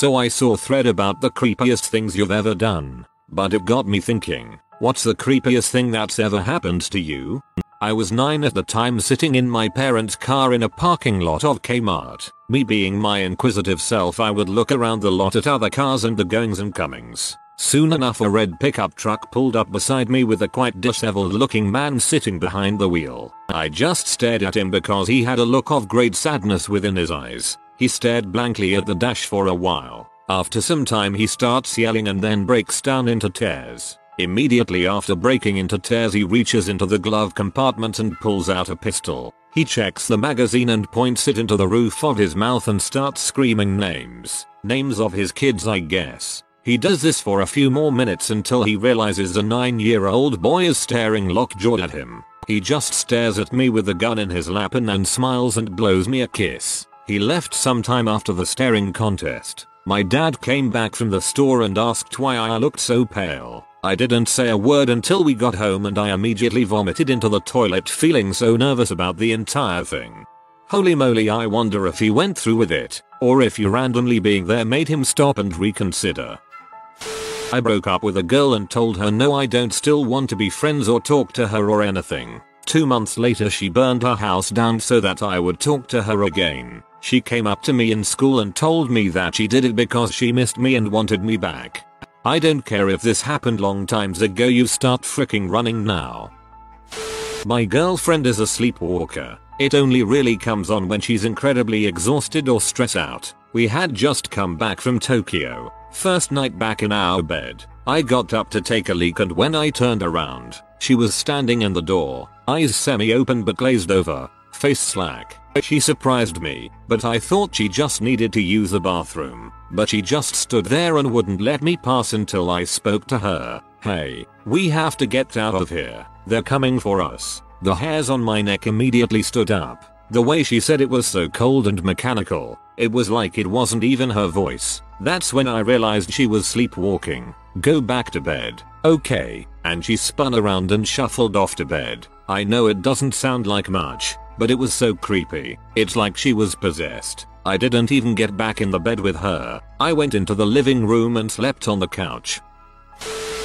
so I saw a thread about the creepiest things you've ever done. But it got me thinking, what's the creepiest thing that's ever happened to you? I was 9 at the time, sitting in my parents' car in a parking lot of Kmart. Me being my inquisitive self, I would look around the lot at other cars and the goings and comings. Soon enough, a red pickup truck pulled up beside me with a quite disheveled looking man sitting behind the wheel. I just stared at him because he had a look of great sadness within his eyes. He stared blankly at the dash for a while. After some time he starts yelling and then breaks down into tears. Immediately after breaking into tears, he reaches into the glove compartment and pulls out a pistol. He checks the magazine and points it into the roof of his mouth and starts screaming names. Names of his kids, I guess. He does this for a few more minutes until he realizes a 9-year-old boy is staring lockjawed at him. He just stares at me with a gun in his lap and then smiles and blows me a kiss. He left sometime after the staring contest. My dad came back from the store and asked why I looked so pale. I didn't say a word until we got home, and I immediately vomited into the toilet, feeling so nervous about the entire thing. Holy moly, I wonder if he went through with it, or if you randomly being there made him stop and reconsider. I broke up with a girl and told her no, I don't still want to be friends or talk to her or anything. 2 months later, she burned her house down so that I would talk to her again. She came up to me in school and told me that she did it because she missed me and wanted me back. I don't care if this happened long times ago, you start freaking running now. My girlfriend is a sleepwalker. It only really comes on when she's incredibly exhausted or stressed out. We had just come back from Tokyo. First night back in our bed. I got up to take a leak, and when I turned around, she was standing in the door, eyes semi-open but glazed over, face slack. She surprised me, but I thought she just needed to use the bathroom. But she just stood there and wouldn't let me pass until I spoke to her. Hey, we have to get out of here. They're coming for us. The hairs on my neck immediately stood up. The way she said it was so cold and mechanical. It was like it wasn't even her voice. That's when I realized she was sleepwalking. Go back to bed. Okay. And she spun around and shuffled off to bed. I know it doesn't sound like much, but it was so creepy. It's like she was possessed. I didn't even get back in the bed with her. I went into the living room and slept on the couch.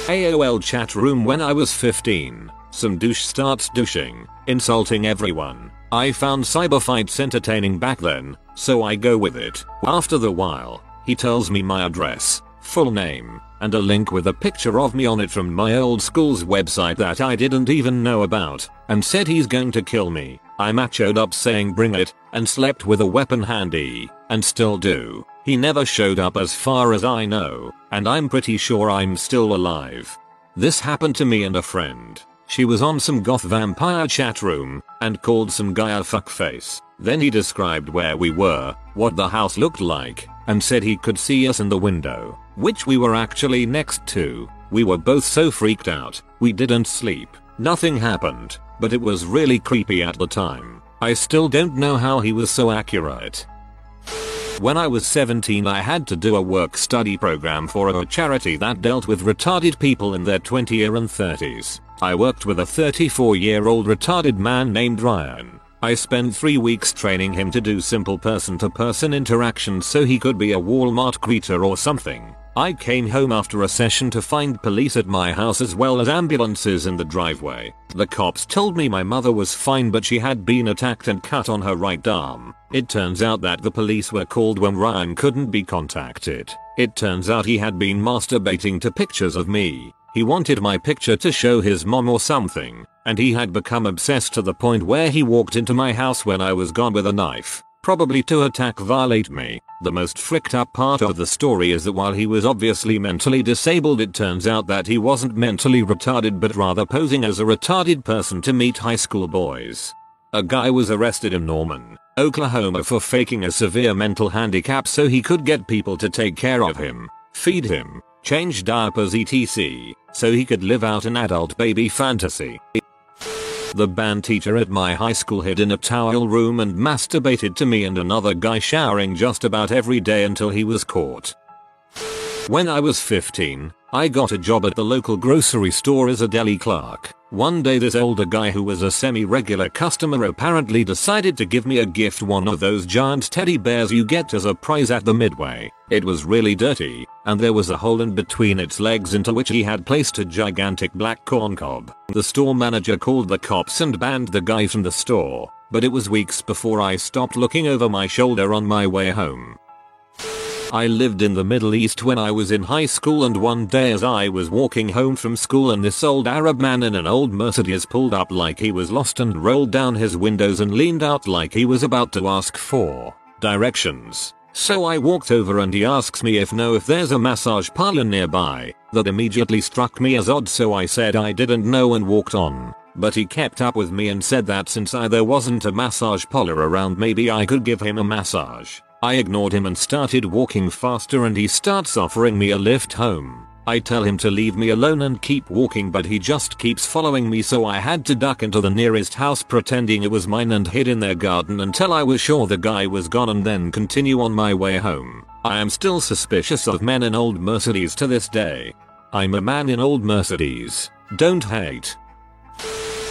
AOL chat room. When I was 15, some douche starts douching, insulting everyone. I found cyber fights entertaining back then, so I go with it. After the while, he tells me my address, full name, and a link with a picture of me on it from my old school's website that I didn't even know about, and said he's going to kill me. I machoed up saying bring it, and slept with a weapon handy, and still do. He never showed up as far as I know, and I'm pretty sure I'm still alive. This happened to me and a friend. She was on some goth vampire chat room, and called some guy a fuckface. Then he described where we were, what the house looked like, and said he could see us in the window, which we were actually next to. We were both so freaked out, we didn't sleep. Nothing happened, but it was really creepy at the time. I still don't know how he was so accurate. When I was 17, I had to do a work-study program for a charity that dealt with retarded people in their 20s and 30s. I worked with a 34-year-old retarded man named Ryan. I spent 3 weeks training him to do simple person-to-person interaction so he could be a Walmart greeter or something. I came home after a session to find police at my house as well as ambulances in the driveway. The cops told me my mother was fine, but she had been attacked and cut on her right arm. It turns out that the police were called when Ryan couldn't be contacted. It turns out he had been masturbating to pictures of me. He wanted my picture to show his mom or something, and he had become obsessed to the point where he walked into my house when I was gone with a knife, probably to violate me. The most fricked up part of the story is that while he was obviously mentally disabled, it turns out that he wasn't mentally retarded but rather posing as a retarded person to meet high school boys. A guy was arrested in Norman, Oklahoma for faking a severe mental handicap so he could get people to take care of him, feed him, change diapers, etc., so he could live out an adult baby fantasy. The band teacher at my high school hid in a towel room and masturbated to me and another guy, showering just about every day until he was caught. When I was 15, I got a job at the local grocery store as a deli clerk. One day this older guy who was a semi-regular customer apparently decided to give me a gift, one of those giant teddy bears you get as a prize at the Midway. It was really dirty, and there was a hole in between its legs into which he had placed a gigantic black corn cob. The store manager called the cops and banned the guy from the store, but it was weeks before I stopped looking over my shoulder on my way home. I lived in the Middle East when I was in high school, and one day as I was walking home from school and this old Arab man in an old Mercedes pulled up like he was lost and rolled down his windows and leaned out like he was about to ask for directions. So I walked over and he asks me if there's a massage parlor nearby. That immediately struck me as odd, so I said I didn't know and walked on. But he kept up with me and said that since there wasn't a massage parlor around, maybe I could give him a massage. I ignored him and started walking faster, and he starts offering me a lift home. I tell him to leave me alone and keep walking, but he just keeps following me, so I had to duck into the nearest house pretending it was mine and hid in their garden until I was sure the guy was gone, and then continue on my way home. I am still suspicious of men in old Mercedes to this day. I'm a man in old Mercedes. Don't hate.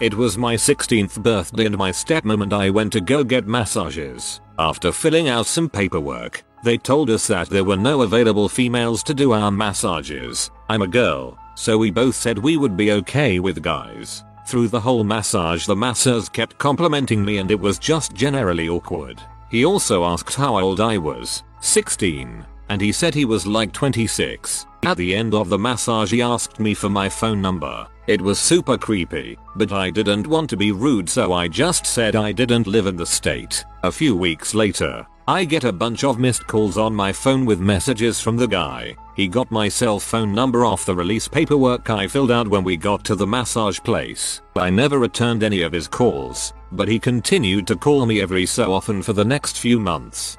It was my 16th birthday and my stepmom and I went to go get massages. After filling out some paperwork, they told us that there were no available females to do our massages. I'm a girl, so we both said we would be okay with guys. Through the whole massage the masseurs kept complimenting me and it was just generally awkward. He also asked how old I was, 16, and he said he was like 26. At the end of the massage he asked me for my phone number. It was super creepy, but I didn't want to be rude, so I just said I didn't live in the state. A few weeks later, I get a bunch of missed calls on my phone with messages from the guy. He got my cell phone number off the release paperwork I filled out when we got to the massage place. I never returned any of his calls, but he continued to call me every so often for the next few months.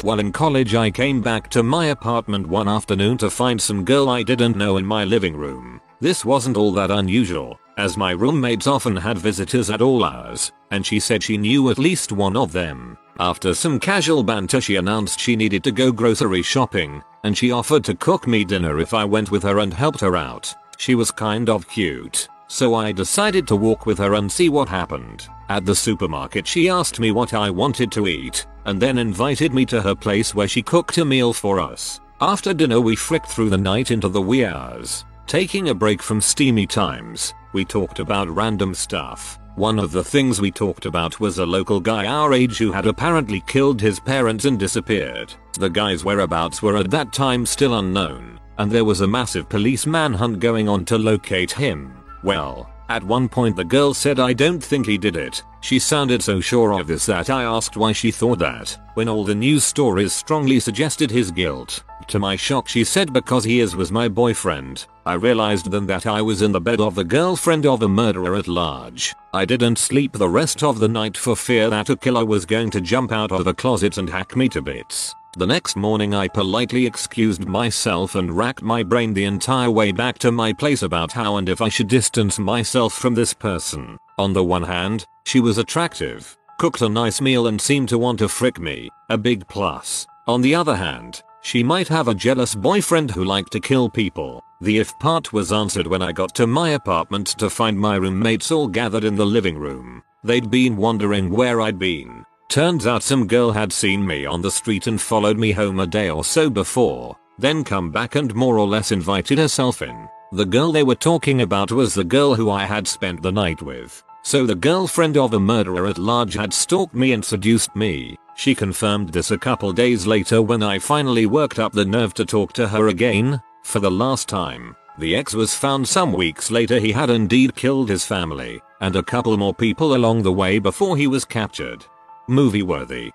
While in college I came back to my apartment one afternoon to find some girl I didn't know in my living room. This wasn't all that unusual, as my roommates often had visitors at all hours, and she said she knew at least one of them. After some casual banter she announced she needed to go grocery shopping, and she offered to cook me dinner if I went with her and helped her out. She was kind of cute, so I decided to walk with her and see what happened. At the supermarket she asked me what I wanted to eat, and then invited me to her place where she cooked a meal for us. After dinner we fricked through the night into the wee hours. Taking a break from steamy times, we talked about random stuff. One of the things we talked about was a local guy our age who had apparently killed his parents and disappeared. The guy's whereabouts were at that time still unknown, and there was a massive police manhunt going on to locate him. Well, at one point the girl said, "I don't think he did it." She sounded so sure of this that I asked why she thought that, when all the news stories strongly suggested his guilt. To my shock she said, "Because was my boyfriend." I realized then that I was in the bed of the girlfriend of a murderer at large. I didn't sleep the rest of the night for fear that a killer was going to jump out of a closet and hack me to bits. The next morning I politely excused myself and racked my brain the entire way back to my place about how and if I should distance myself from this person. On the one hand, she was attractive, cooked a nice meal and seemed to want to frick me, a big plus. On the other hand, she might have a jealous boyfriend who liked to kill people. The if part was answered when I got to my apartment to find my roommates all gathered in the living room. They'd been wondering where I'd been. Turns out some girl had seen me on the street and followed me home a day or so before, then come back and more or less invited herself in. The girl they were talking about was the girl who I had spent the night with. So the girlfriend of a murderer at large had stalked me and seduced me. She confirmed this a couple days later when I finally worked up the nerve to talk to her again, for the last time. The ex was found some weeks later. He had indeed killed his family, and a couple more people along the way before he was captured. Movie worthy.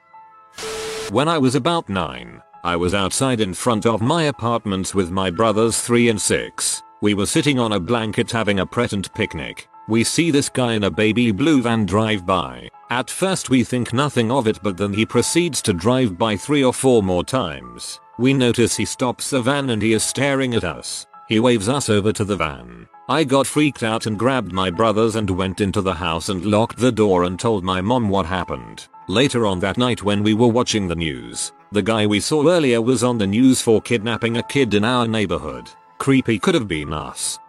When I was about 9, I was outside in front of my apartments with my brothers 3 and 6. We were sitting on a blanket having a pretend picnic. We see this guy in a baby blue van drive by. At first we think nothing of it, but then he proceeds to drive by 3 or 4 more times. We notice he stops the van and he is staring at us. He waves us over to the van. I got freaked out and grabbed my brothers and went into the house and locked the door and told my mom what happened. Later on that night when we were watching the news, the guy we saw earlier was on the news for kidnapping a kid in our neighborhood. Creepy. Could have been us.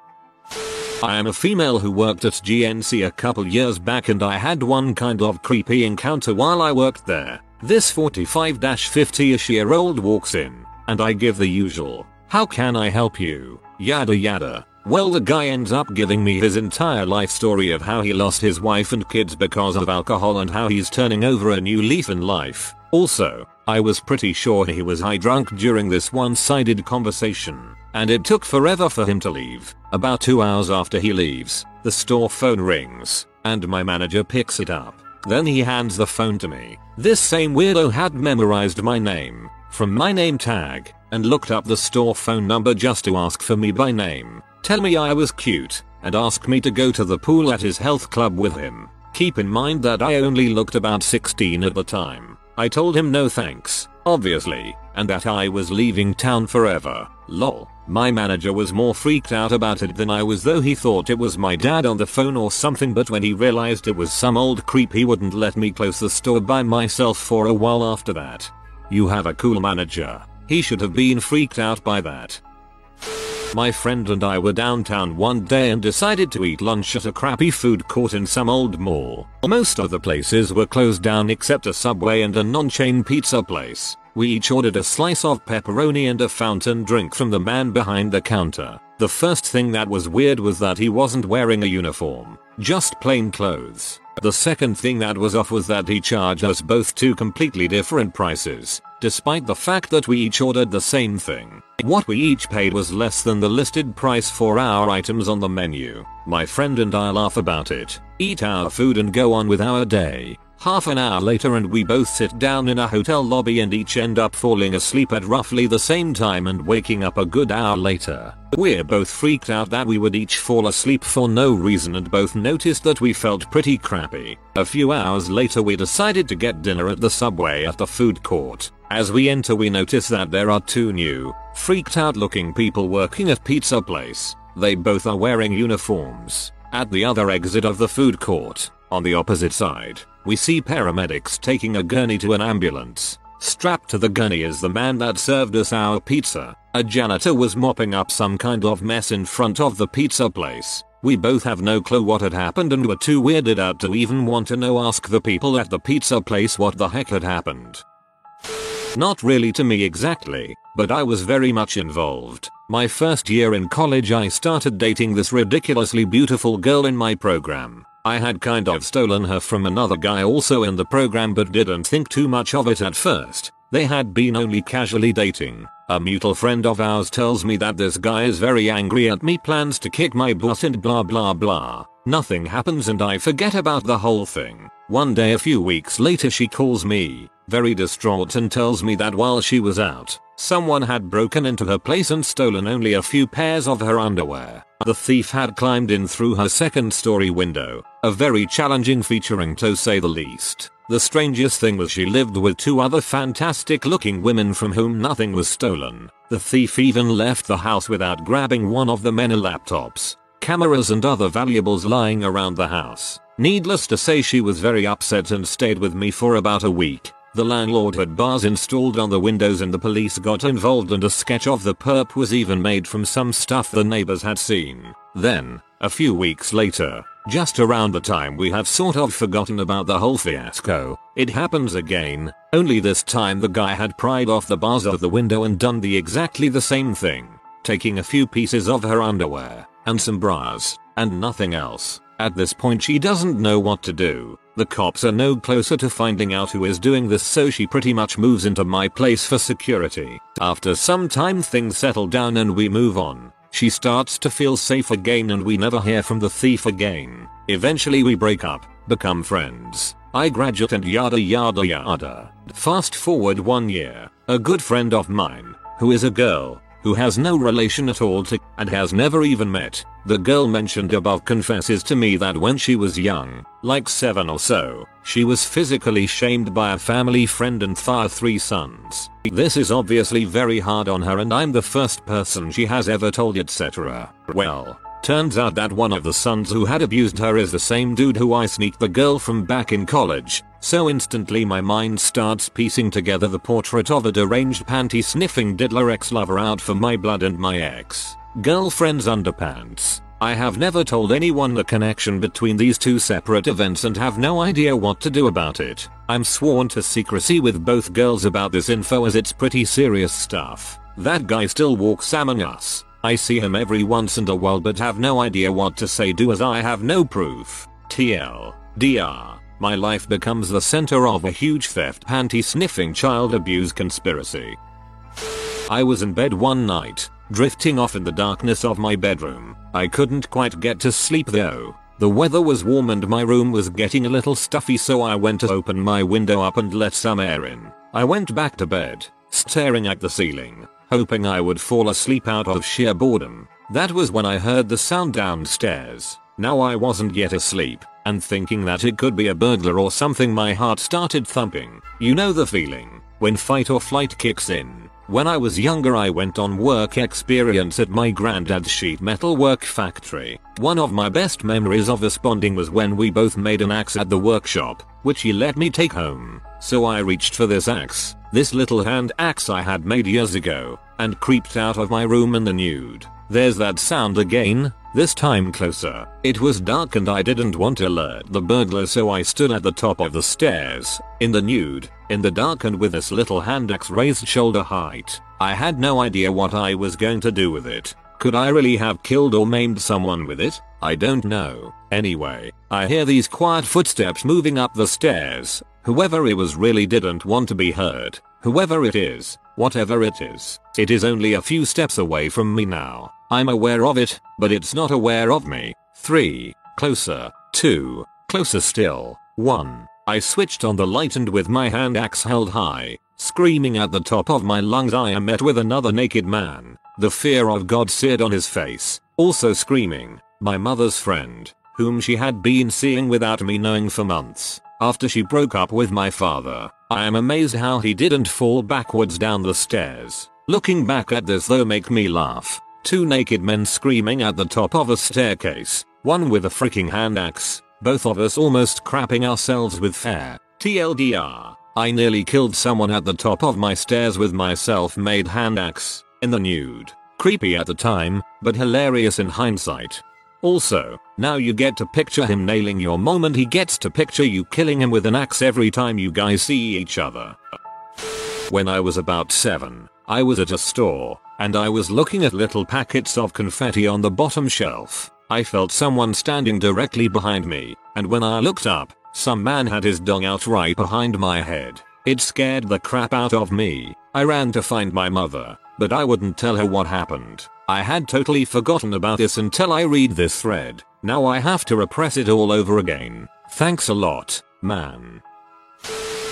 I am a female who worked at GNC a couple years back, and I had one kind of creepy encounter while I worked there. This 45-50-ish-year-old walks in, and I give the usual, "How can I help you?" yada yada. Well, the guy ends up giving me his entire life story of how he lost his wife and kids because of alcohol and how he's turning over a new leaf in life. Also, I was pretty sure he was high drunk during this one-sided conversation, and it took forever for him to leave. About 2 hours after he leaves, the store phone rings, and my manager picks it up. Then he hands the phone to me. This same weirdo had memorized my name from my name tag and looked up the store phone number just to ask for me by name, tell me I was cute, and ask me to go to the pool at his health club with him. Keep in mind that I only looked about 16 at the time. I told him no thanks, obviously, and that I was leaving town forever. Lol. My manager was more freaked out about it than I was, though. He thought it was my dad on the phone or something, but when he realized it was some old creep, he wouldn't let me close the store by myself for a while after that. You have a cool manager. He should have been freaked out by that. My friend and I were downtown one day and decided to eat lunch at a crappy food court in some old mall. Most of the places were closed down except a Subway and a non-chain pizza place. We each ordered a slice of pepperoni and a fountain drink from the man behind the counter. The first thing that was weird was that he wasn't wearing a uniform, just plain clothes. The second thing that was off was that he charged us both two completely different prices, despite the fact that we each ordered the same thing. What we each paid was less than the listed price for our items on the menu. My friend and I laugh about it, eat our food and go on with our day. Half an hour later and we both sit down in a hotel lobby and each end up falling asleep at roughly the same time and waking up a good hour later. We're both freaked out that we would each fall asleep for no reason and both noticed that we felt pretty crappy. A few hours later we decided to get dinner at the Subway at the food court. As we enter we notice that there are two new, freaked out looking people working at pizza place. They both are wearing uniforms. At the other exit of the food court, on the opposite side, we see paramedics taking a gurney to an ambulance. Strapped to the gurney is the man that served us our pizza. A janitor was mopping up some kind of mess in front of the pizza place. We both have no clue what had happened and were too weirded out to even want to know, ask the people at the pizza place what the heck had happened. Not really to me exactly, but I was very much involved. My first year in college I started dating this ridiculously beautiful girl in my program. I had kind of stolen her from another guy also in the program but didn't think too much of it at first. They had been only casually dating. A mutual friend of ours tells me that this guy is very angry at me, plans to kick my butt and blah blah blah. Nothing happens and I forget about the whole thing. One day a few weeks later she calls me, very distraught, and tells me that while she was out, someone had broken into her place and stolen only a few pairs of her underwear. The thief had climbed in through her second story window, a very challenging featuring to say the least. The strangest thing was she lived with two other fantastic looking women from whom nothing was stolen. The thief even left the house without grabbing one of the men's laptops, cameras and other valuables lying around the house. Needless to say she was very upset and stayed with me for about a week. The landlord had bars installed on the windows and the police got involved and a sketch of the perp was even made from some stuff the neighbors had seen. Then, a few weeks later, just around the time we have sort of forgotten about the whole fiasco, it happens again, only this time the guy had pried off the bars of the window and done exactly the same thing, taking a few pieces of her underwear, and some bras, and nothing else. At this point she doesn't know what to do. The cops are no closer to finding out who is doing this, so she pretty much moves into my place for security. After some time things settle down and we move on. She starts to feel safe again and we never hear from the thief again. Eventually we break up, become friends. I graduate and yada yada yada. Fast forward 1 year, a good friend of mine, who is a girl, who has no relation at all to, and has never even met, the girl mentioned above confesses to me that when she was young, like 7 or so, she was physically shamed by a family friend and their 3 sons. This is obviously very hard on her and I'm the first person she has ever told, etc. Well, turns out that one of the sons who had abused her is the same dude who I sneaked the girl from back in college, so instantly my mind starts piecing together the portrait of a deranged panty-sniffing diddler ex-lover out for my blood and my ex-girlfriend's underpants. I have never told anyone the connection between these two separate events and have no idea what to do about it. I'm sworn to secrecy with both girls about this info as it's pretty serious stuff. That guy still walks among us. I see him every once in a while but have no idea what to say do as I have no proof. TL. DR. My life becomes the center of a huge theft, panty-sniffing child abuse conspiracy. I was in bed one night, drifting off in the darkness of my bedroom. I couldn't quite get to sleep though. The weather was warm and my room was getting a little stuffy, so I went to open my window up and let some air in. I went back to bed, staring at the ceiling, hoping I would fall asleep out of sheer boredom. That was when I heard the sound downstairs. Now I wasn't yet asleep, and thinking that it could be a burglar or something, my heart started thumping. You know the feeling, when fight or flight kicks in. When I was younger I went on work experience at my granddad's sheet metal work factory. One of my best memories of us bonding was when we both made an axe at the workshop, which he let me take home. So I reached for this axe, this little hand axe I had made years ago, and creeped out of my room in the nude. There's that sound again, this time closer. It was dark and I didn't want to alert the burglar, so I stood at the top of the stairs, in the nude, in the dark and with this little hand axe raised shoulder height. I had no idea what I was going to do with it. Could I really have killed or maimed someone with it? I don't know. Anyway, I hear these quiet footsteps moving up the stairs. Whoever it was really didn't want to be heard. Whoever it is, whatever it is only a few steps away from me now. I'm aware of it, but it's not aware of me. 3. Closer. 2. Closer still. 1. I switched on the light and with my hand axe held high, screaming at the top of my lungs, I am met with another naked man. The fear of God seared on his face. Also screaming, my mother's friend, whom she had been seeing without me knowing for months, after she broke up with my father. I am amazed how he didn't fall backwards down the stairs. Looking back at this though make me laugh. Two naked men screaming at the top of a staircase, one with a freaking hand axe, both of us almost crapping ourselves with fear. TLDR. I nearly killed someone at the top of my stairs with my self-made hand axe. In the nude. Creepy at the time, but hilarious in hindsight. Also, now you get to picture him nailing your mom and he gets to picture you killing him with an axe every time you guys see each other. When I was about 7, I was at a store, and I was looking at little packets of confetti on the bottom shelf. I felt someone standing directly behind me, and when I looked up, some man had his dong out right behind my head. It scared the crap out of me. I ran to find my mother, but I wouldn't tell her what happened. I had totally forgotten about this until I read this thread. Now I have to repress it all over again. Thanks a lot, man.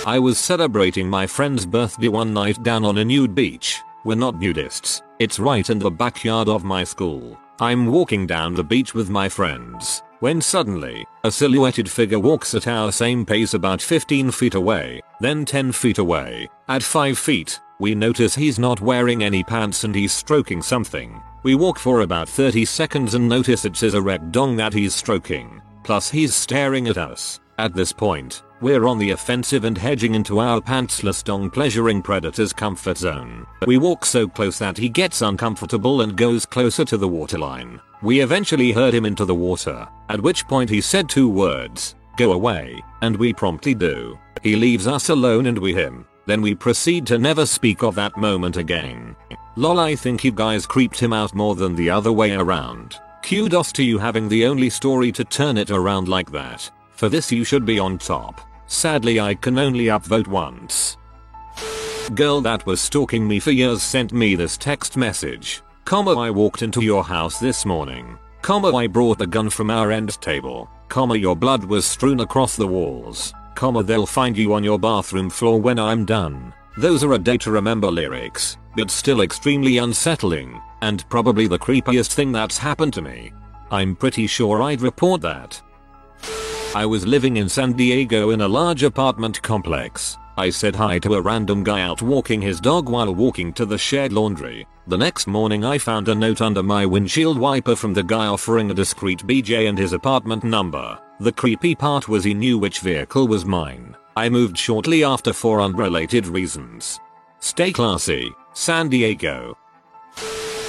I was celebrating my friend's birthday one night down on a nude beach. We're not nudists. It's right in the backyard of my school. I'm walking down the beach with my friends, when suddenly, a silhouetted figure walks at our same pace about 15 feet away, then 10 feet away. At 5 feet, we notice he's not wearing any pants and he's stroking something. We walk for about 30 seconds and notice it's his erect dong that he's stroking. Plus he's staring at us. At this point, we're on the offensive and hedging into our pantsless dong pleasuring predator's comfort zone. We walk so close that he gets uncomfortable and goes closer to the waterline. We eventually herd him into the water, at which point he said 2 words, "Go away," and we promptly do. He leaves us alone and we him. Then we proceed to never speak of that moment again. Lol, I think you guys creeped him out more than the other way around. Kudos to you having the only story to turn it around like that. For this you should be on top. Sadly I can only upvote once. Girl that was stalking me for years sent me this text message. I walked into your house this morning. I brought the gun from our end table. Your blood was strewn across the walls. They'll find you on your bathroom floor when I'm done. Those are a day to remember lyrics, but still extremely unsettling, and probably the creepiest thing that's happened to me. I'm pretty sure I'd report that. I was living in San Diego in a large apartment complex. I said hi to a random guy out walking his dog while walking to the shared laundry. The next morning I found a note under my windshield wiper from the guy offering a discreet BJ and his apartment number. The creepy part was he knew which vehicle was mine. I moved shortly after for unrelated reasons. Stay classy, San Diego.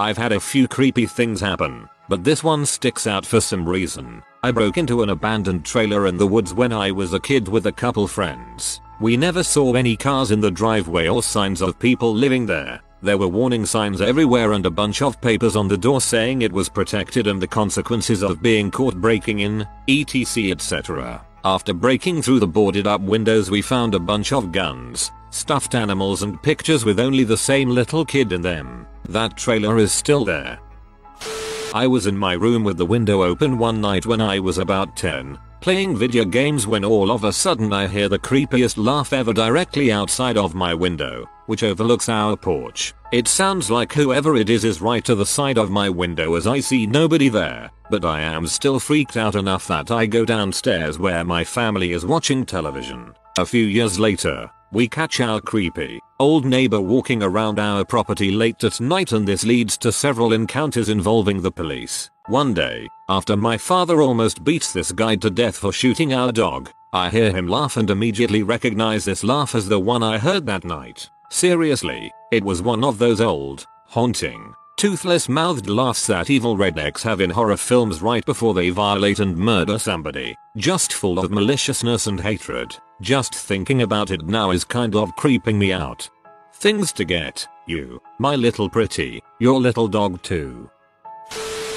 I've had a few creepy things happen, but this one sticks out for some reason. I broke into an abandoned trailer in the woods when I was a kid with a couple friends. We never saw any cars in the driveway or signs of people living there. There were warning signs everywhere and a bunch of papers on the door saying it was protected and the consequences of being caught breaking in, etc, etc. After breaking through the boarded up windows we found a bunch of guns, stuffed animals and pictures with only the same little kid in them. That trailer is still there. I was in my room with the window open one night when I was about 10, playing video games when all of a sudden I hear the creepiest laugh ever directly outside of my window, which overlooks our porch. It sounds like whoever it is right to the side of my window as I see nobody there, but I am still freaked out enough that I go downstairs where my family is watching television. A few years later, we catch our creepy old neighbor walking around our property late at night, and this leads to several encounters involving the police. One day, after my father almost beats this guy to death for shooting our dog, I hear him laugh and immediately recognize this laugh as the one I heard that night. Seriously, it was one of those old, haunting, toothless-mouthed laughs that evil rednecks have in horror films right before they violate and murder somebody, just full of maliciousness and hatred. Just thinking about it now is kind of creeping me out. Things to get, you, my little pretty, your little dog too.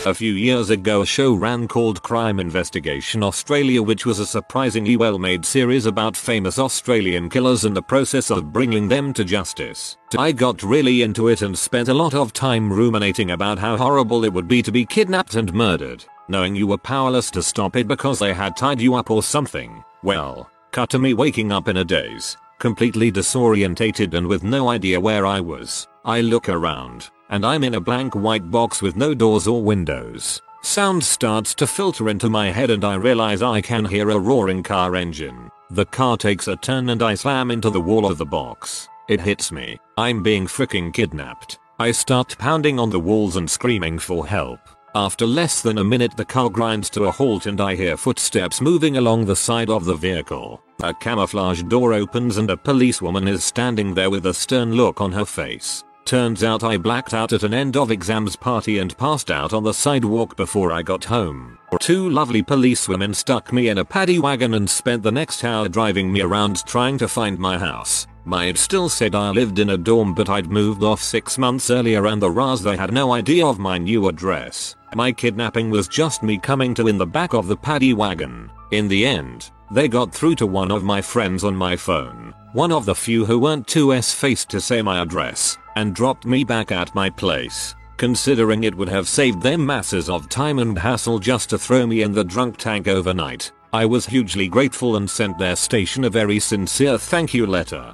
A few years ago a show ran called Crime Investigation Australia, which was a surprisingly well-made series about famous Australian killers and the process of bringing them to justice. I got really into it and spent a lot of time ruminating about how horrible it would be to be kidnapped and murdered, knowing you were powerless to stop it because they had tied you up or something. Well, cut to me waking up in a daze, completely disorientated and with no idea where I was. I look around, and I'm in a blank white box with no doors or windows. Sound starts to filter into my head and I realize I can hear a roaring car engine. The car takes a turn and I slam into the wall of the box. It hits me. I'm being freaking kidnapped. I start pounding on the walls and screaming for help. After less than a minute the car grinds to a halt and I hear footsteps moving along the side of the vehicle. A camouflage door opens and a policewoman is standing there with a stern look on her face. Turns out I blacked out at an end of exams party and passed out on the sidewalk before I got home. Two lovely police women stuck me in a paddy wagon and spent the next hour driving me around trying to find my house. My it still said I lived in a dorm, but I'd moved off 6 months earlier and the Ras they had no idea of my new address. My kidnapping was just me coming to in the back of the paddy wagon. In the end, they got through to one of my friends on my phone, one of the few who weren't too s-faced to say my address, and dropped me back at my place. Considering it would have saved them masses of time and hassle just to throw me in the drunk tank overnight, I was hugely grateful and sent their station a very sincere thank you letter.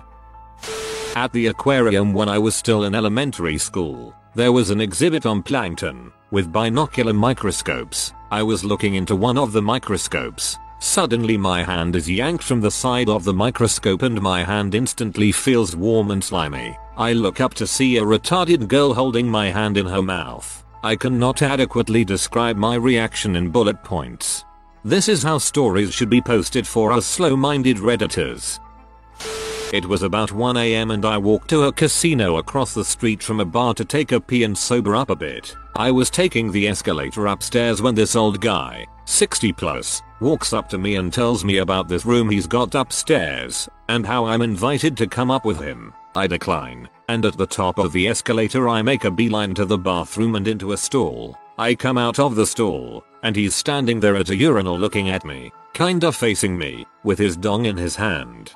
At the aquarium when I was still in elementary school, there was an exhibit on plankton, with binocular microscopes. I was looking into one of the microscopes. Suddenly my hand is yanked from the side of the microscope and my hand instantly feels warm and slimy. I look up to see a retarded girl holding my hand in her mouth. I cannot adequately describe my reaction in bullet points. This is how stories should be posted for us slow-minded redditors. It was about 1 a.m. and I walked to a casino across the street from a bar to take a pee and sober up a bit. I was taking the escalator upstairs when this old guy, 60 plus, walks up to me and tells me about this room he's got upstairs, and how I'm invited to come up with him. I decline, and at the top of the escalator I make a beeline to the bathroom and into a stall. I come out of the stall, and he's standing there at a urinal looking at me, kinda facing me, with his dong in his hand.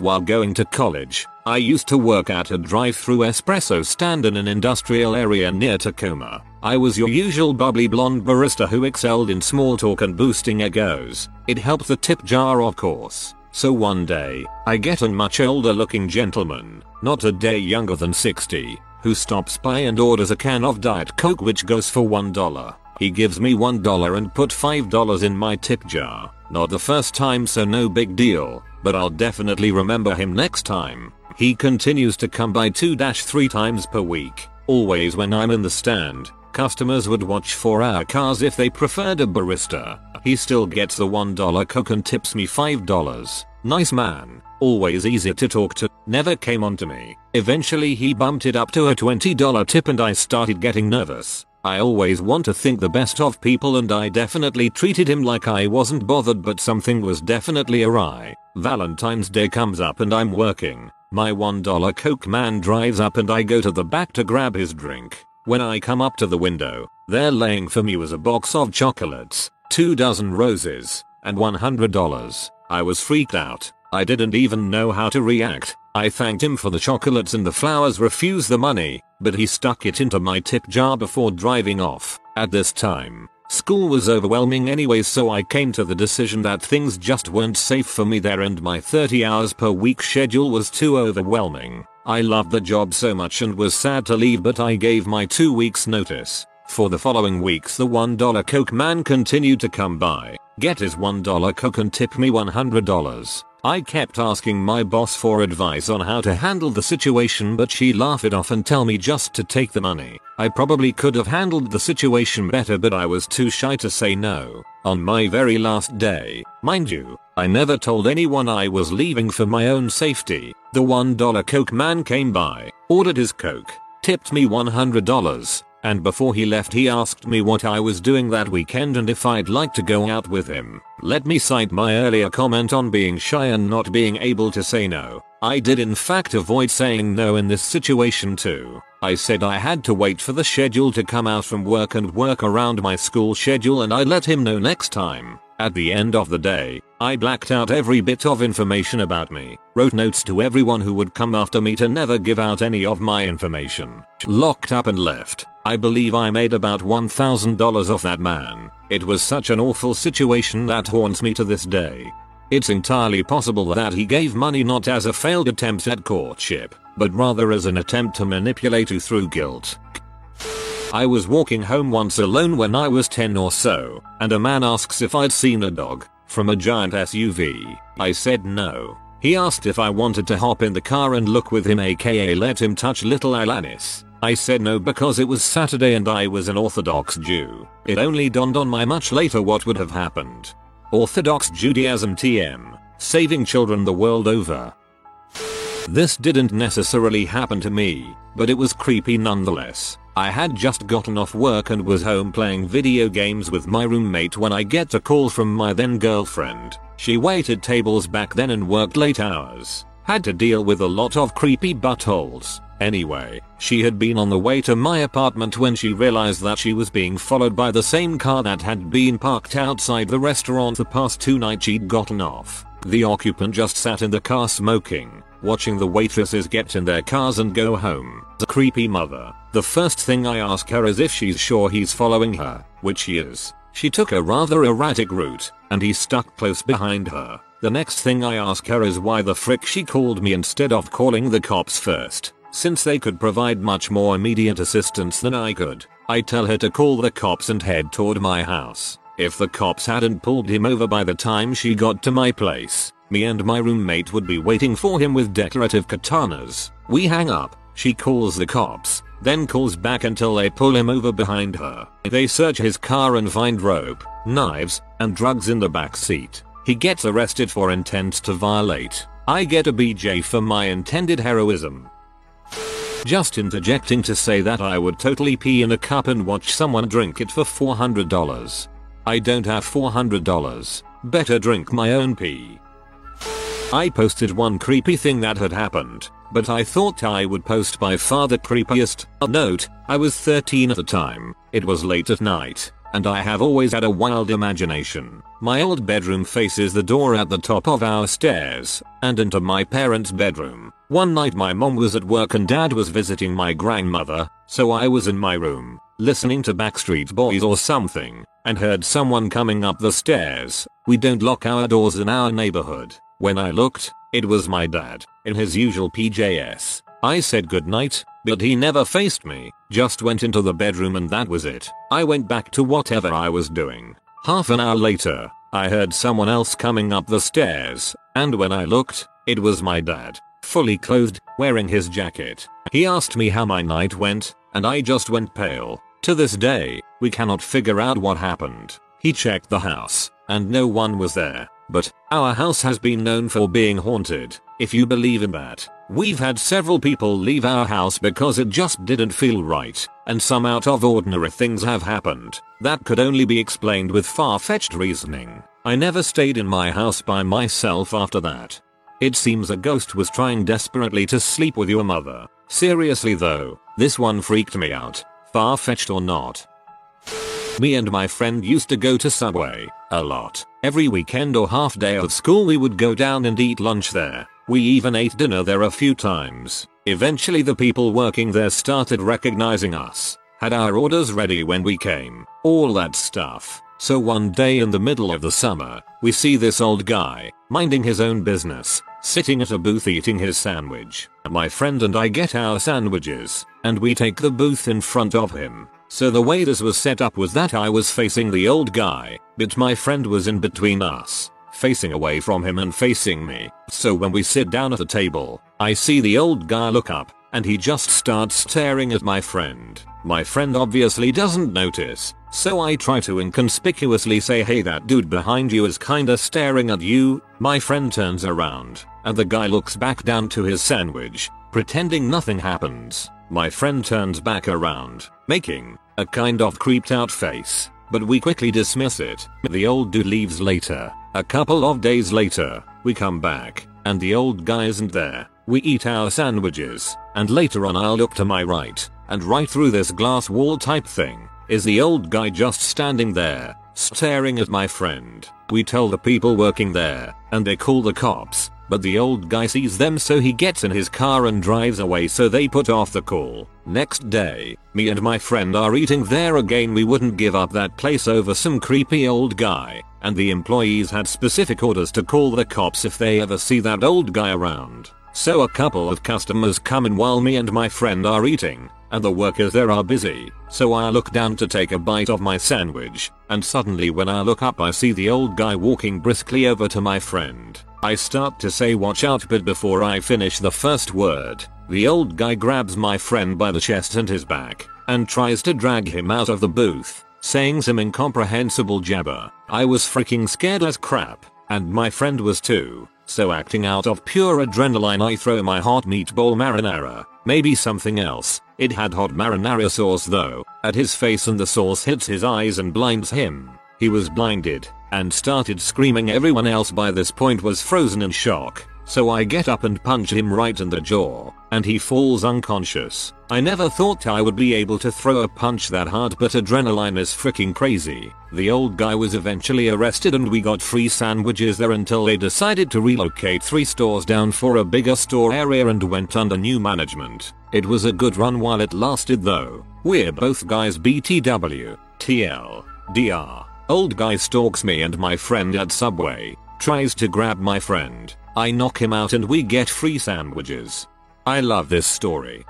While going to college, I used to work at a drive-thru espresso stand in an industrial area near Tacoma. I was your usual bubbly blonde barista who excelled in small talk and boosting egos. It helped the tip jar, of course. So one day, I get a much older looking gentleman, not a day younger than 60, who stops by and orders a can of Diet Coke which goes for $1. He gives me $1 and put $5 in my tip jar. Not the first time, so no big deal, but I'll definitely remember him next time. He continues to come by 2-3 times per week, always when I'm in the stand. Customers would watch for our cars if they preferred a barista. He still gets the $1 Coke and tips me $5. Nice man, always easy to talk to, never came on to me. Eventually he bumped it up to a $20 tip and I started getting nervous. I always want to think the best of people, and I definitely treated him like I wasn't bothered, but something was definitely awry. Valentine's Day comes up and I'm working. My $1 Coke man drives up and I go to the back to grab his drink. When I come up to the window, there laying for me was a box of chocolates, 2 dozen roses, and $100. I was freaked out. I didn't even know how to react. I thanked him for the chocolates and the flowers, refused the money, but he stuck it into my tip jar before driving off. At this time, school was overwhelming anyway, so I came to the decision that things just weren't safe for me there and my 30 hours per week schedule was too overwhelming. I loved the job so much and was sad to leave, but I gave my 2 weeks notice. For the following weeks, the $1 Coke man continued to come by, get his $1 Coke and tip me $100. I kept asking my boss for advice on how to handle the situation, but she laughed it off and tell me just to take the money. I probably could have handled the situation better, but I was too shy to say no. On my very last day, mind you, I never told anyone I was leaving for my own safety, the $1 Coke man came by, ordered his Coke, tipped me $100, and before he left he asked me what I was doing that weekend and if I'd like to go out with him. Let me cite my earlier comment on being shy and not being able to say no. I did in fact avoid saying no in this situation too. I said I had to wait for the schedule to come out from work and work around my school schedule, and I let him know next time. At the end of the day, I blacked out every bit of information about me, wrote notes to everyone who would come after me to never give out any of my information, locked up and left. I believe I made about $1,000 off that man. It was such an awful situation that haunts me to this day. It's entirely possible that he gave money not as a failed attempt at courtship, but rather as an attempt to manipulate you through guilt. I was walking home once alone when I was 10 or so, and a man asks if I'd seen a dog from a giant SUV. I said no. He asked if I wanted to hop in the car and look with him, aka let him touch little Alanis. I said no because it was Saturday and I was an Orthodox Jew. It only dawned on me much later what would have happened. Orthodox Judaism TM. Saving children the world over. This didn't necessarily happen to me, but it was creepy nonetheless. I had just gotten off work and was home playing video games with my roommate when I get a call from my then girlfriend. She waited tables back then and worked late hours. Had to deal with a lot of creepy buttholes. Anyway, she had been on the way to my apartment when she realized that she was being followed by the same car that had been parked outside the restaurant the past 2 nights she'd gotten off. The occupant just sat in the car smoking, watching the waitresses get in their cars and go home. The creepy mother. The first thing I ask her is if she's sure he's following her, which he is. She took a rather erratic route, and he stuck close behind her. The next thing I ask her is why the frick she called me instead of calling the cops first, since they could provide much more immediate assistance than I could. I tell her to call the cops and head toward my house. If the cops hadn't pulled him over by the time she got to my place, me and my roommate would be waiting for him with decorative katanas. We hang up, she calls the cops, then calls back until they pull him over behind her. They search his car and find rope, knives, and drugs in the back seat. He gets arrested for intent to violate. I get a BJ for my intended heroism. Just interjecting to say that I would totally pee in a cup and watch someone drink it for $400. I don't have $400. Better drink my own pee. I posted one creepy thing that had happened, but I thought I would post by far the creepiest. Note, I was 13 at the time. It was late at night, and I have always had a wild imagination. My old bedroom faces the door at the top of our stairs, and into my parents' bedroom. One night my mom was at work and dad was visiting my grandmother, so I was in my room, listening to Backstreet Boys or something, and heard someone coming up the stairs. We don't lock our doors in our neighborhood. When I looked, it was my dad, in his usual PJs. I said goodnight, but he never faced me, just went into the bedroom and that was it. I went back to whatever I was doing. Half an hour later, I heard someone else coming up the stairs, and when I looked, it was my dad, fully clothed, wearing his jacket. He asked me how my night went, and I just went pale. To this day, we cannot figure out what happened. He checked the house, and no one was there. But our house has been known for being haunted, if you believe in that. We've had several people leave our house because it just didn't feel right, and some out of ordinary things have happened that could only be explained with far-fetched reasoning. I never stayed in my house by myself after that. It seems a ghost was trying desperately to sleep with your mother. Seriously though, this one freaked me out, far-fetched or not. Me and my friend used to go to Subway a lot. Every weekend or half day of school we would go down and eat lunch there. We even ate dinner there a few times. Eventually the people working there started recognizing us, had our orders ready when we came, all that stuff. So one day in the middle of the summer, we see this old guy, minding his own business, sitting at a booth eating his sandwich. My friend and I get our sandwiches, and we take the booth in front of him. So the way this was set up was that I was facing the old guy, but my friend was in between us, facing away from him and facing me. So when we sit down at the table, I see the old guy look up, and he just starts staring at my friend. My friend obviously doesn't notice, so I try to inconspicuously say, "Hey, that dude behind you is kinda staring at you." My friend turns around, and the guy looks back down to his sandwich, pretending nothing happens. My friend turns back around, making a kind of creeped out face, but we quickly dismiss it. The old dude leaves later. A couple of days later, we come back, and the old guy isn't there. We eat our sandwiches, and later on I'll look to my right, and right through this glass wall type thing is the old guy just standing there, staring at my friend. We tell the people working there, and they call the cops. But the old guy sees them, so he gets in his car and drives away, so they put off the call. Next day, me and my friend are eating there again. We wouldn't give up that place over some creepy old guy, and the employees had specific orders to call the cops if they ever see that old guy around. So a couple of customers come in while me and my friend are eating, and the workers there are busy, so I look down to take a bite of my sandwich, and suddenly when I look up I see the old guy walking briskly over to my friend. I start to say watch out, but before I finish the first word, the old guy grabs my friend by the chest and his back, and tries to drag him out of the booth, saying some incomprehensible jabber. I was freaking scared as crap, and my friend was too, so acting out of pure adrenaline I throw my hot meatball marinara, maybe something else, it had hot marinara sauce though, at his face, and the sauce hits his eyes and blinds him. He was blinded and started screaming. Everyone else by this point was frozen in shock, so I get up and punch him right in the jaw, and he falls unconscious. I never thought I would be able to throw a punch that hard, but adrenaline is freaking crazy. The old guy was eventually arrested, and we got free sandwiches there until they decided to relocate 3 stores down for a bigger store area and went under new management. It was a good run while it lasted though. We're both guys BTW, TL, DR. Old guy stalks me and my friend at Subway, tries to grab my friend, I knock him out and we get free sandwiches. I love this story.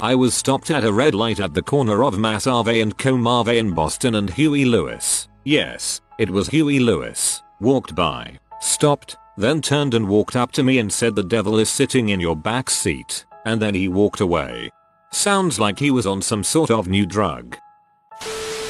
I was stopped at a red light at the corner of Mass Ave and Com Ave in Boston, and Huey Lewis, yes, it was Huey Lewis, walked by, stopped, then turned and walked up to me and said, "The devil is sitting in your back seat," and then he walked away. Sounds like he was on some sort of new drug.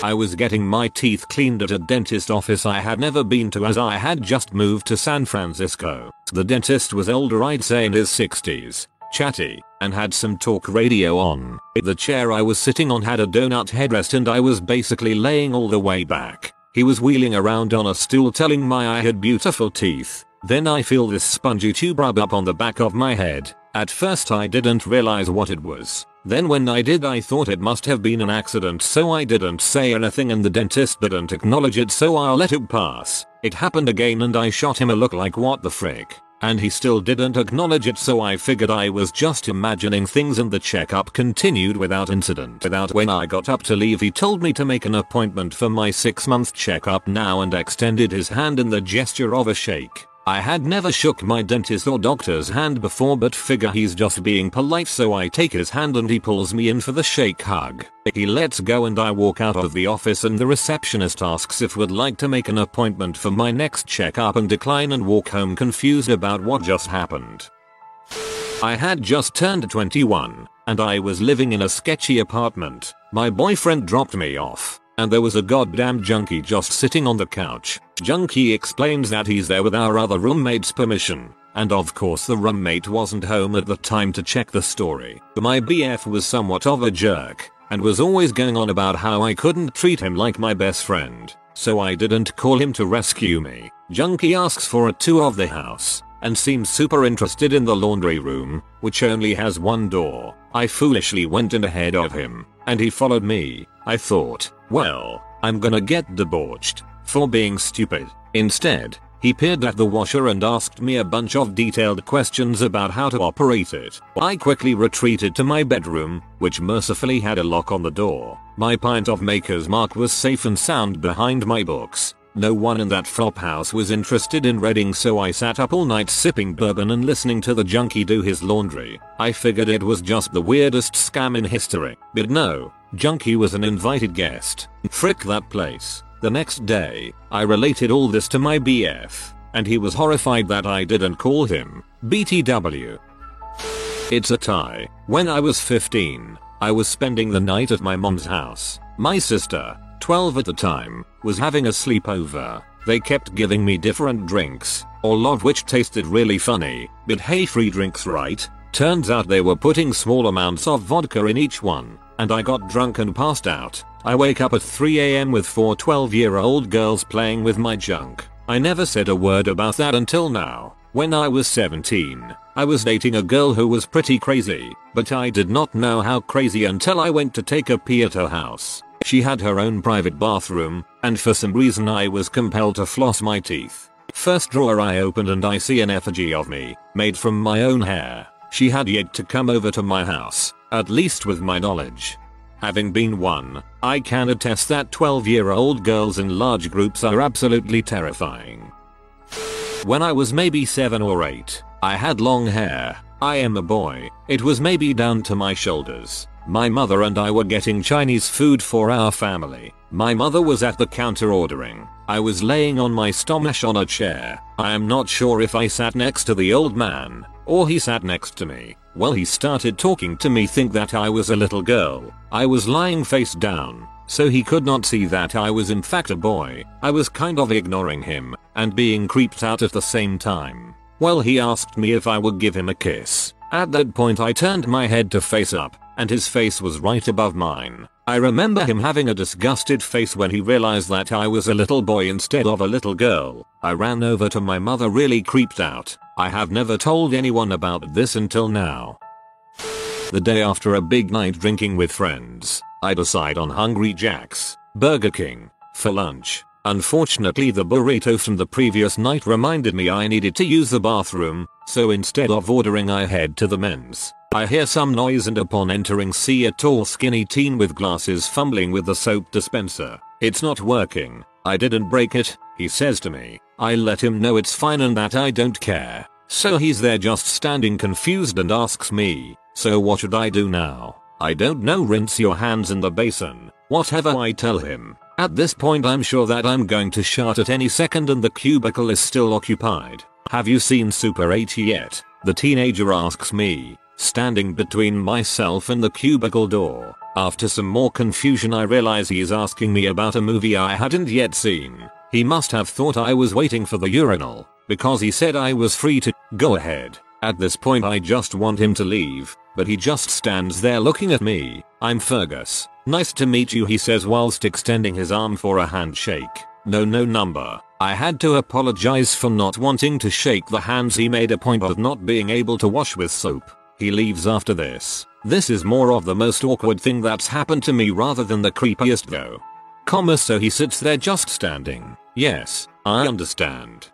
I was getting my teeth cleaned at a dentist office I had never been to, as I had just moved to San Francisco. The dentist was older, I'd say in his 60s, chatty, and had some talk radio on. The chair I was sitting on had a donut headrest and I was basically laying all the way back. He was wheeling around on a stool telling me I had beautiful teeth. Then I feel this spongy tube rub up on the back of my head. At first I didn't realize what it was. Then when I did, I thought it must have been an accident, so I didn't say anything and the dentist didn't acknowledge it, so I'll let it pass. It happened again and I shot him a look like what the frick, and he still didn't acknowledge it, so I figured I was just imagining things, and the checkup continued without incident. When I got up to leave, he told me to make an appointment for my 6-month checkup now, and extended his hand in the gesture of a shake. I had never shook my dentist or doctor's hand before, but figure he's just being polite, so I take his hand and he pulls me in for the shake hug. He lets go and I walk out of the office, and the receptionist asks if we'd like to make an appointment for my next checkup, and decline and walk home confused about what just happened. I had just turned 21 and I was living in a sketchy apartment. My boyfriend dropped me off, And there was a goddamn junkie just sitting on the couch. Junkie explains that he's there with our other roommate's permission. And of course the roommate wasn't home at the time to check the story. My BF was somewhat of a jerk, and was always going on about how I couldn't treat him like my best friend, so I didn't call him to rescue me. Junkie asks for a tour of the house, and seems super interested in the laundry room, which only has one door. I foolishly went in ahead of him, and he followed me. I thought, well, I'm gonna get debauched for being stupid. Instead, he peered at the washer and asked me a bunch of detailed questions about how to operate it. I quickly retreated to my bedroom, which mercifully had a lock on the door. My pint of Maker's Mark was safe and sound behind my books. No one in that flop house was interested in reading, so I sat up all night sipping bourbon and listening to the junkie do his laundry. I figured it was just the weirdest scam in history. But no, junkie was an invited guest. Frick that place. The next day, I related all this to my BF, and he was horrified that I didn't call him. BTW. It's a tie. When I was 15, I was spending the night at my mom's house. My sister, 12 at the time, was having a sleepover. They kept giving me different drinks, all of which tasted really funny, but hey, free drinks, right? Turns out they were putting small amounts of vodka in each one, and I got drunk and passed out. I wake up at 3 a.m. with four 12-year-old girls playing with my junk. I never said a word about that until now. When I was 17, I was dating a girl who was pretty crazy, but I did not know how crazy until I went to take a pee at her house. She had her own private bathroom, and for some reason I was compelled to floss my teeth. First drawer I opened and I see an effigy of me, made from my own hair. She had yet to come over to my house, at least with my knowledge. Having been one, I can attest that 12-year-old girls in large groups are absolutely terrifying. When I was maybe 7 or 8, I had long hair. I am a boy. It was maybe down to my shoulders. My mother and I were getting Chinese food for our family. My mother was at the counter ordering. I was laying on my stomach on a chair. I am not sure if I sat next to the old man, or he sat next to me. Well, he started talking to me, think that I was a little girl. I was lying face down, so he could not see that I was in fact a boy. I was kind of ignoring him, and being creeped out at the same time. Well, he asked me if I would give him a kiss. At that point I turned my head to face up, and his face was right above mine. I remember him having a disgusted face when he realized that I was a little boy instead of a little girl. I ran over to my mother really creeped out. I have never told anyone about this until now. The day after a big night drinking with friends, I decide on Hungry Jack's, Burger King, for lunch. Unfortunately, the burrito from the previous night reminded me I needed to use the bathroom, so instead of ordering I head to the men's. I hear some noise and upon entering see a tall skinny teen with glasses fumbling with the soap dispenser. It's not working. I didn't break it, he says to me. I let him know it's fine and that I don't care. So he's there just standing confused and asks me, so what should I do now? I don't know, rinse your hands in the basin, whatever I tell him. At this point I'm sure that I'm going to shout at any second and the cubicle is still occupied. Have you seen Super 8 yet? The teenager asks me, standing between myself and the cubicle door. After some more confusion I realize he's asking me about a movie I hadn't yet seen. He must have thought I was waiting for the urinal, because he said I was free to go ahead. At this point I just want him to leave, but he just stands there looking at me. I'm Fergus. Nice to meet you, he says whilst extending his arm for a handshake. No number. I had to apologize for not wanting to shake the hands. He made a point of not being able to wash with soap. He leaves after this. This is more of the most awkward thing that's happened to me rather than the creepiest though. So he sits there just standing. Yes, I understand.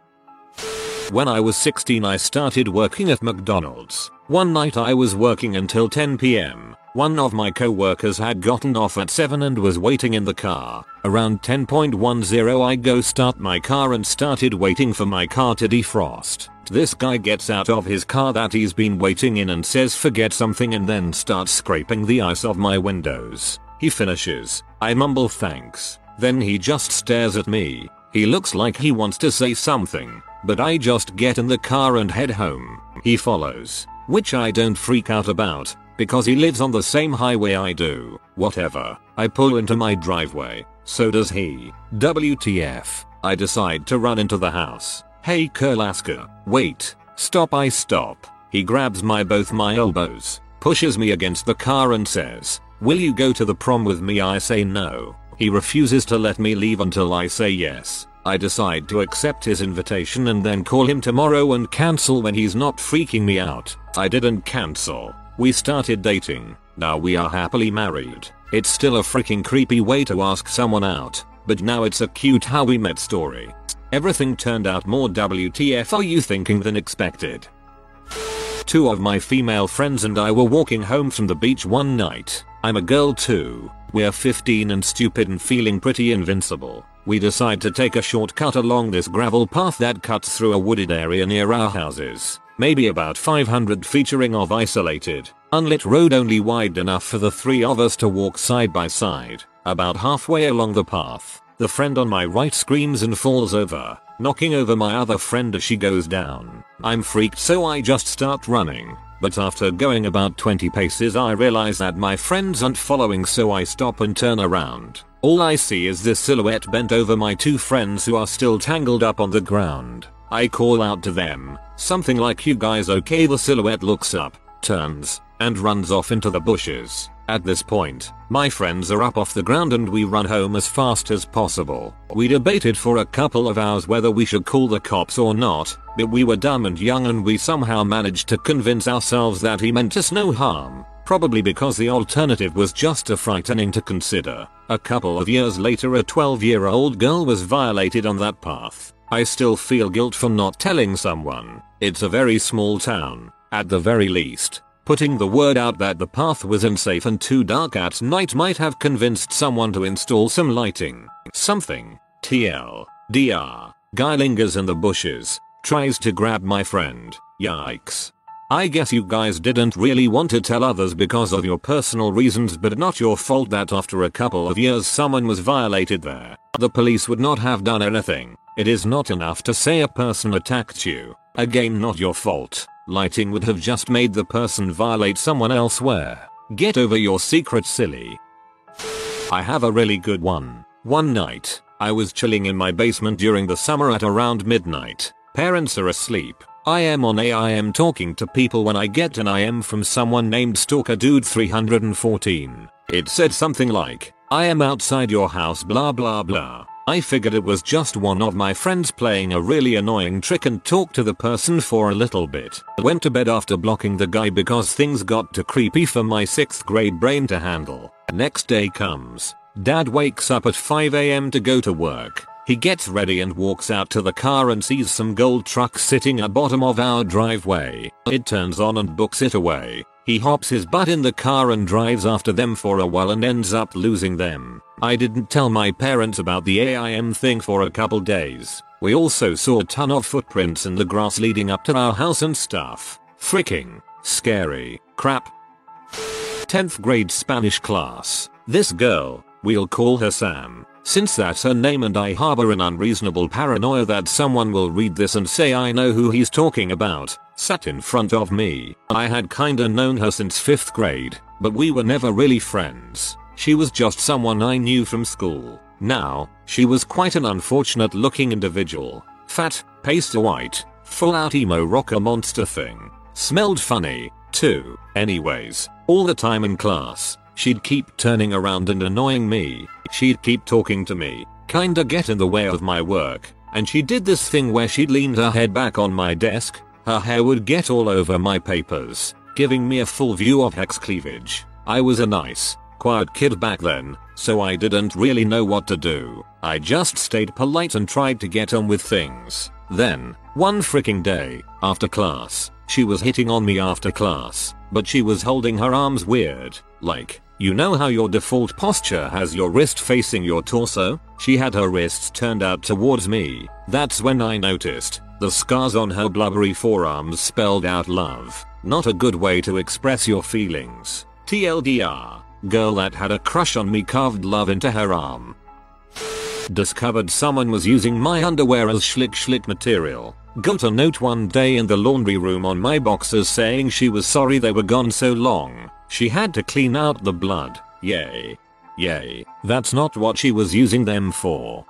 When I was 16 I started working at McDonald's. One night I was working until 10 p.m. One of my co-workers had gotten off at 7 and was waiting in the car. Around 10:10 I go start my car and started waiting for my car to defrost. This guy gets out of his car that he's been waiting in and says forget something and then starts scraping the ice of my windows. He finishes. I mumble thanks. Then he just stares at me. He looks like he wants to say something, but I just get in the car and head home. He follows, which I don't freak out about, because he lives on the same highway I do. Whatever. I pull into my driveway. So does he. WTF. I decide to run into the house. Hey Kurlaska. Wait. Stop. I stop. He grabs both my elbows, pushes me against the car and says, "Will you go to the prom with me?" I say no. He refuses to let me leave until I say yes. I decide to accept his invitation and then call him tomorrow and cancel when he's not freaking me out. I didn't cancel. We started dating. Now we are happily married. It's still a freaking creepy way to ask someone out, but now it's a cute how we met story. Everything turned out more WTF are you thinking than expected. Two of my female friends and I were walking home from the beach one night. I'm a girl too. We're 15 and stupid and feeling pretty invincible. We decide to take a shortcut along this gravel path that cuts through a wooded area near our houses. Maybe about 500 featuring of isolated, unlit road only wide enough for the three of us to walk side by side. About halfway along the path, the friend on my right screams and falls over, knocking over my other friend as she goes down. I'm freaked, so I just start running. But after going about 20 paces I realize that my friends aren't following, so I stop and turn around. All I see is this silhouette bent over my two friends who are still tangled up on the ground. I call out to them, something like, "You guys okay?" The silhouette looks up, turns, and runs off into the bushes. At this point, my friends are up off the ground and we run home as fast as possible. We debated for a couple of hours whether we should call the cops or not, but we were dumb and young and we somehow managed to convince ourselves that he meant us no harm. Probably because the alternative was just too frightening to consider. A couple of years later a 12-year-old girl was violated on that path. I still feel guilt for not telling someone. It's a very small town. At the very least, putting the word out that the path was unsafe and too dark at night might have convinced someone to install some lighting. Something. TL. Dr. Guy lingers in the bushes, tries to grab my friend. Yikes. I guess you guys didn't really want to tell others because of your personal reasons, but not your fault that after a couple of years someone was violated there. The police would not have done anything. It is not enough to say a person attacked you. Again, not your fault. Lighting would have just made the person violate someone elsewhere. Get over your secret, silly. I have a really good one. One night, I was chilling in my basement during the summer at around midnight. Parents are asleep. I am on AIM talking to people when I get an IM from someone named Stalker Dude 314. It said something like, "I am outside your house, blah blah blah." I figured it was just one of my friends playing a really annoying trick and talked to the person for a little bit. I went to bed after blocking the guy because things got too creepy for my 6th grade brain to handle. Next day comes. Dad wakes up at 5 a.m. to go to work. He gets ready and walks out to the car and sees some gold truck sitting at the bottom of our driveway. It turns on and books it away. He hops his butt in the car and drives after them for a while and ends up losing them. I didn't tell my parents about the AIM thing for a couple days. We also saw a ton of footprints in the grass leading up to our house and stuff. Freaking scary crap. 10th grade Spanish class. This girl, we'll call her Sam, since that's her name, and I harbor an unreasonable paranoia that someone will read this and say I know who he's talking about, sat in front of me. I had kinda known her since 5th grade, but we were never really friends. She was just someone I knew from school. Now, she was quite an unfortunate looking individual. Fat, pasty white, full out emo rocker monster thing. Smelled funny, too. Anyways, all the time in class, she'd keep turning around and annoying me. She'd keep talking to me, kinda get in the way of my work, and she did this thing where she'd leaned her head back on my desk. Her hair would get all over my papers, giving me a full view of hex cleavage. I was a nice, quiet kid back then, so I didn't really know what to do. I just stayed polite and tried to get on with things. Then, one freaking day, after class, she was hitting on me after class, but she was holding her arms weird, like, you know how your default posture has your wrist facing your torso? She had her wrists turned out towards me. That's when I noticed. The scars on her blubbery forearms spelled out love. Not a good way to express your feelings. TLDR. Girl that had a crush on me carved love into her arm. Discovered someone was using my underwear as schlick material. Got a note one day in the laundry room on my boxers saying she was sorry they were gone so long. She had to clean out the blood. Yay. Yay, that's not what she was using them for.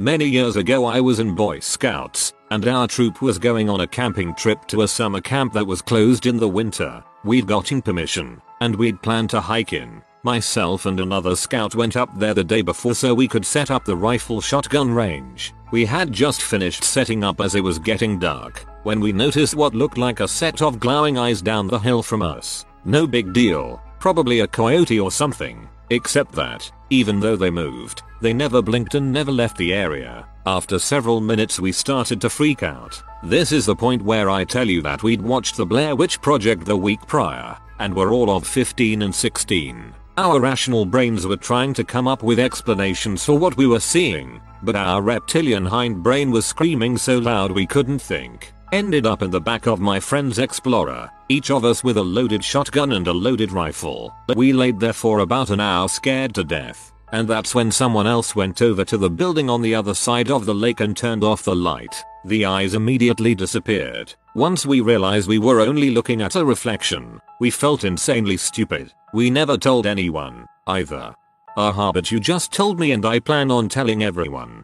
Many years ago I was in Boy Scouts, and our troop was going on a camping trip to a summer camp that was closed in the winter. We'd gotten permission, and we'd planned to hike in. Myself and another scout went up there the day before so we could set up the rifle shotgun range. We had just finished setting up as it was getting dark, when we noticed what looked like a set of glowing eyes down the hill from us. No big deal, probably a coyote or something. Except that, even though they moved, they never blinked and never left the area. After several minutes we started to freak out. This is the point where I tell you that we'd watched the Blair Witch Project the week prior, and were all of 15 and 16. Our rational brains were trying to come up with explanations for what we were seeing, but our reptilian hindbrain was screaming so loud we couldn't think. Ended up in the back of my friend's Explorer, each of us with a loaded shotgun and a loaded rifle. We laid there for about an hour scared to death, and that's when someone else went over to the building on the other side of the lake and turned off the light. The eyes immediately disappeared. Once we realized we were only looking at a reflection, we felt insanely stupid. We never told anyone, either. Aha, but you just told me and I plan on telling everyone.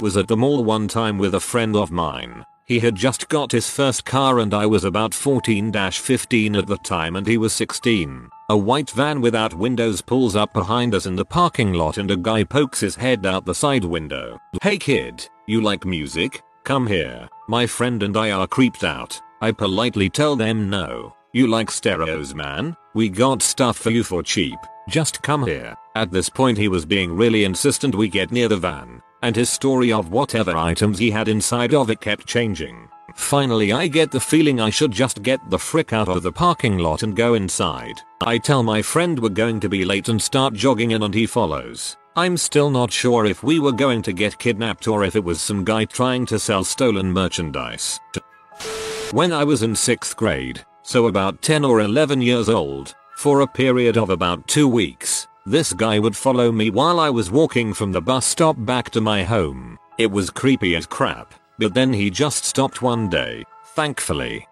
Was at the mall one time with a friend of mine. He had just got his first car and I was about 14-15 at the time and he was 16. A white van without windows pulls up behind us in the parking lot and a guy pokes his head out the side window. "Hey kid, you like music? Come here." My friend and I are creeped out. I politely tell them no. "You like stereos, man? We got stuff for you for cheap. Just come here." At this point he was being really insistent. We get near the van, and his story of whatever items he had inside of it kept changing. Finally I get the feeling I should just get the frick out of the parking lot and go inside. I tell my friend we're going to be late and start jogging in and he follows. I'm still not sure if we were going to get kidnapped or if it was some guy trying to sell stolen merchandise. When I was in 6th grade, so about 10 or 11 years old, for a period of about 2 weeks, this guy would follow me while I was walking from the bus stop back to my home. It was creepy as crap, but then he just stopped one day, thankfully.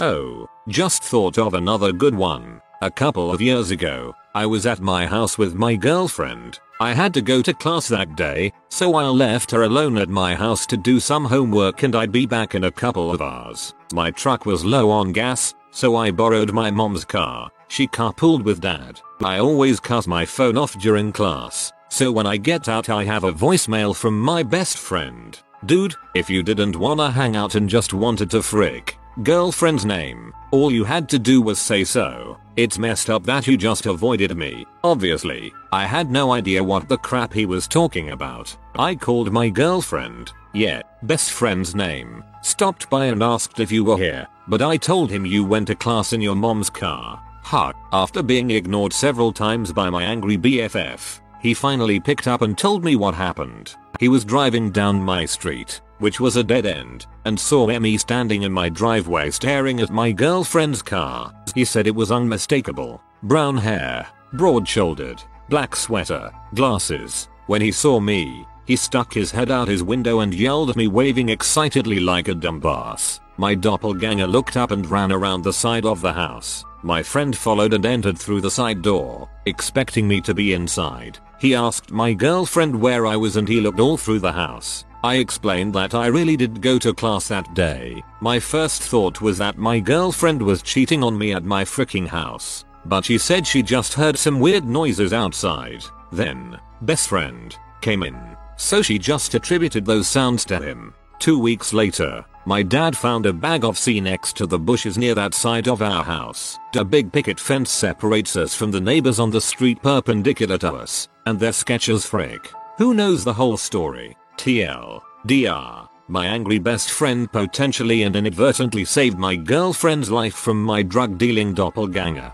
Oh, just thought of another good one. A couple of years ago, I was at my house with my girlfriend. I had to go to class that day, so I left her alone at my house to do some homework and I'd be back in a couple of hours. My truck was low on gas, so I borrowed my mom's car. She carpooled with dad. I always cut my phone off during class, so when I get out I have a voicemail from my best friend. "Dude, if you didn't wanna hang out and just wanted to frick girlfriend's name, all you had to do was say so. It's messed up that you just avoided me." Obviously, I had no idea what the crap he was talking about. I called my girlfriend, yeah, best friend's name, stopped by and asked if you were here, but I told him you went to class in your mom's car. Huh. After being ignored several times by my angry BFF, he finally picked up and told me what happened. He was driving down my street, which was a dead end, and saw me standing in my driveway staring at my girlfriend's car. He said it was unmistakable. Brown hair, broad-shouldered, black sweater, glasses. When he saw me, he stuck his head out his window and yelled at me, waving excitedly like a dumb ass. My doppelganger looked up and ran around the side of the house. My friend followed and entered through the side door, expecting me to be inside. He asked my girlfriend where I was and he looked all through the house. I explained that I really did go to class that day. My first thought was that my girlfriend was cheating on me at my freaking house, but she said she just heard some weird noises outside. Then, best friend came in, so she just attributed those sounds to him. 2 weeks later, my dad found a bag of C next to the bushes near that side of our house. A big picket fence separates us from the neighbors on the street perpendicular to us, and they're sketch as frick. Who knows the whole story? TL.DR. My angry best friend potentially and inadvertently saved my girlfriend's life from my drug-dealing doppelganger.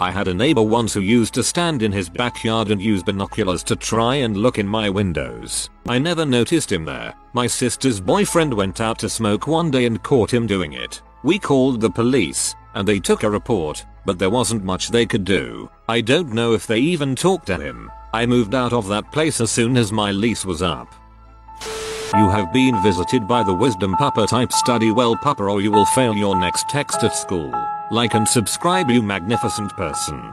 I had a neighbor once who used to stand in his backyard and use binoculars to try and look in my windows. I never noticed him there. My sister's boyfriend went out to smoke one day and caught him doing it. We called the police, and they took a report, but there wasn't much they could do. I don't know if they even talked to him. I moved out of that place as soon as my lease was up. You have been visited by the wisdom pupper type. Study well, pupper, or you will fail your next text at school. Like and subscribe, you magnificent person.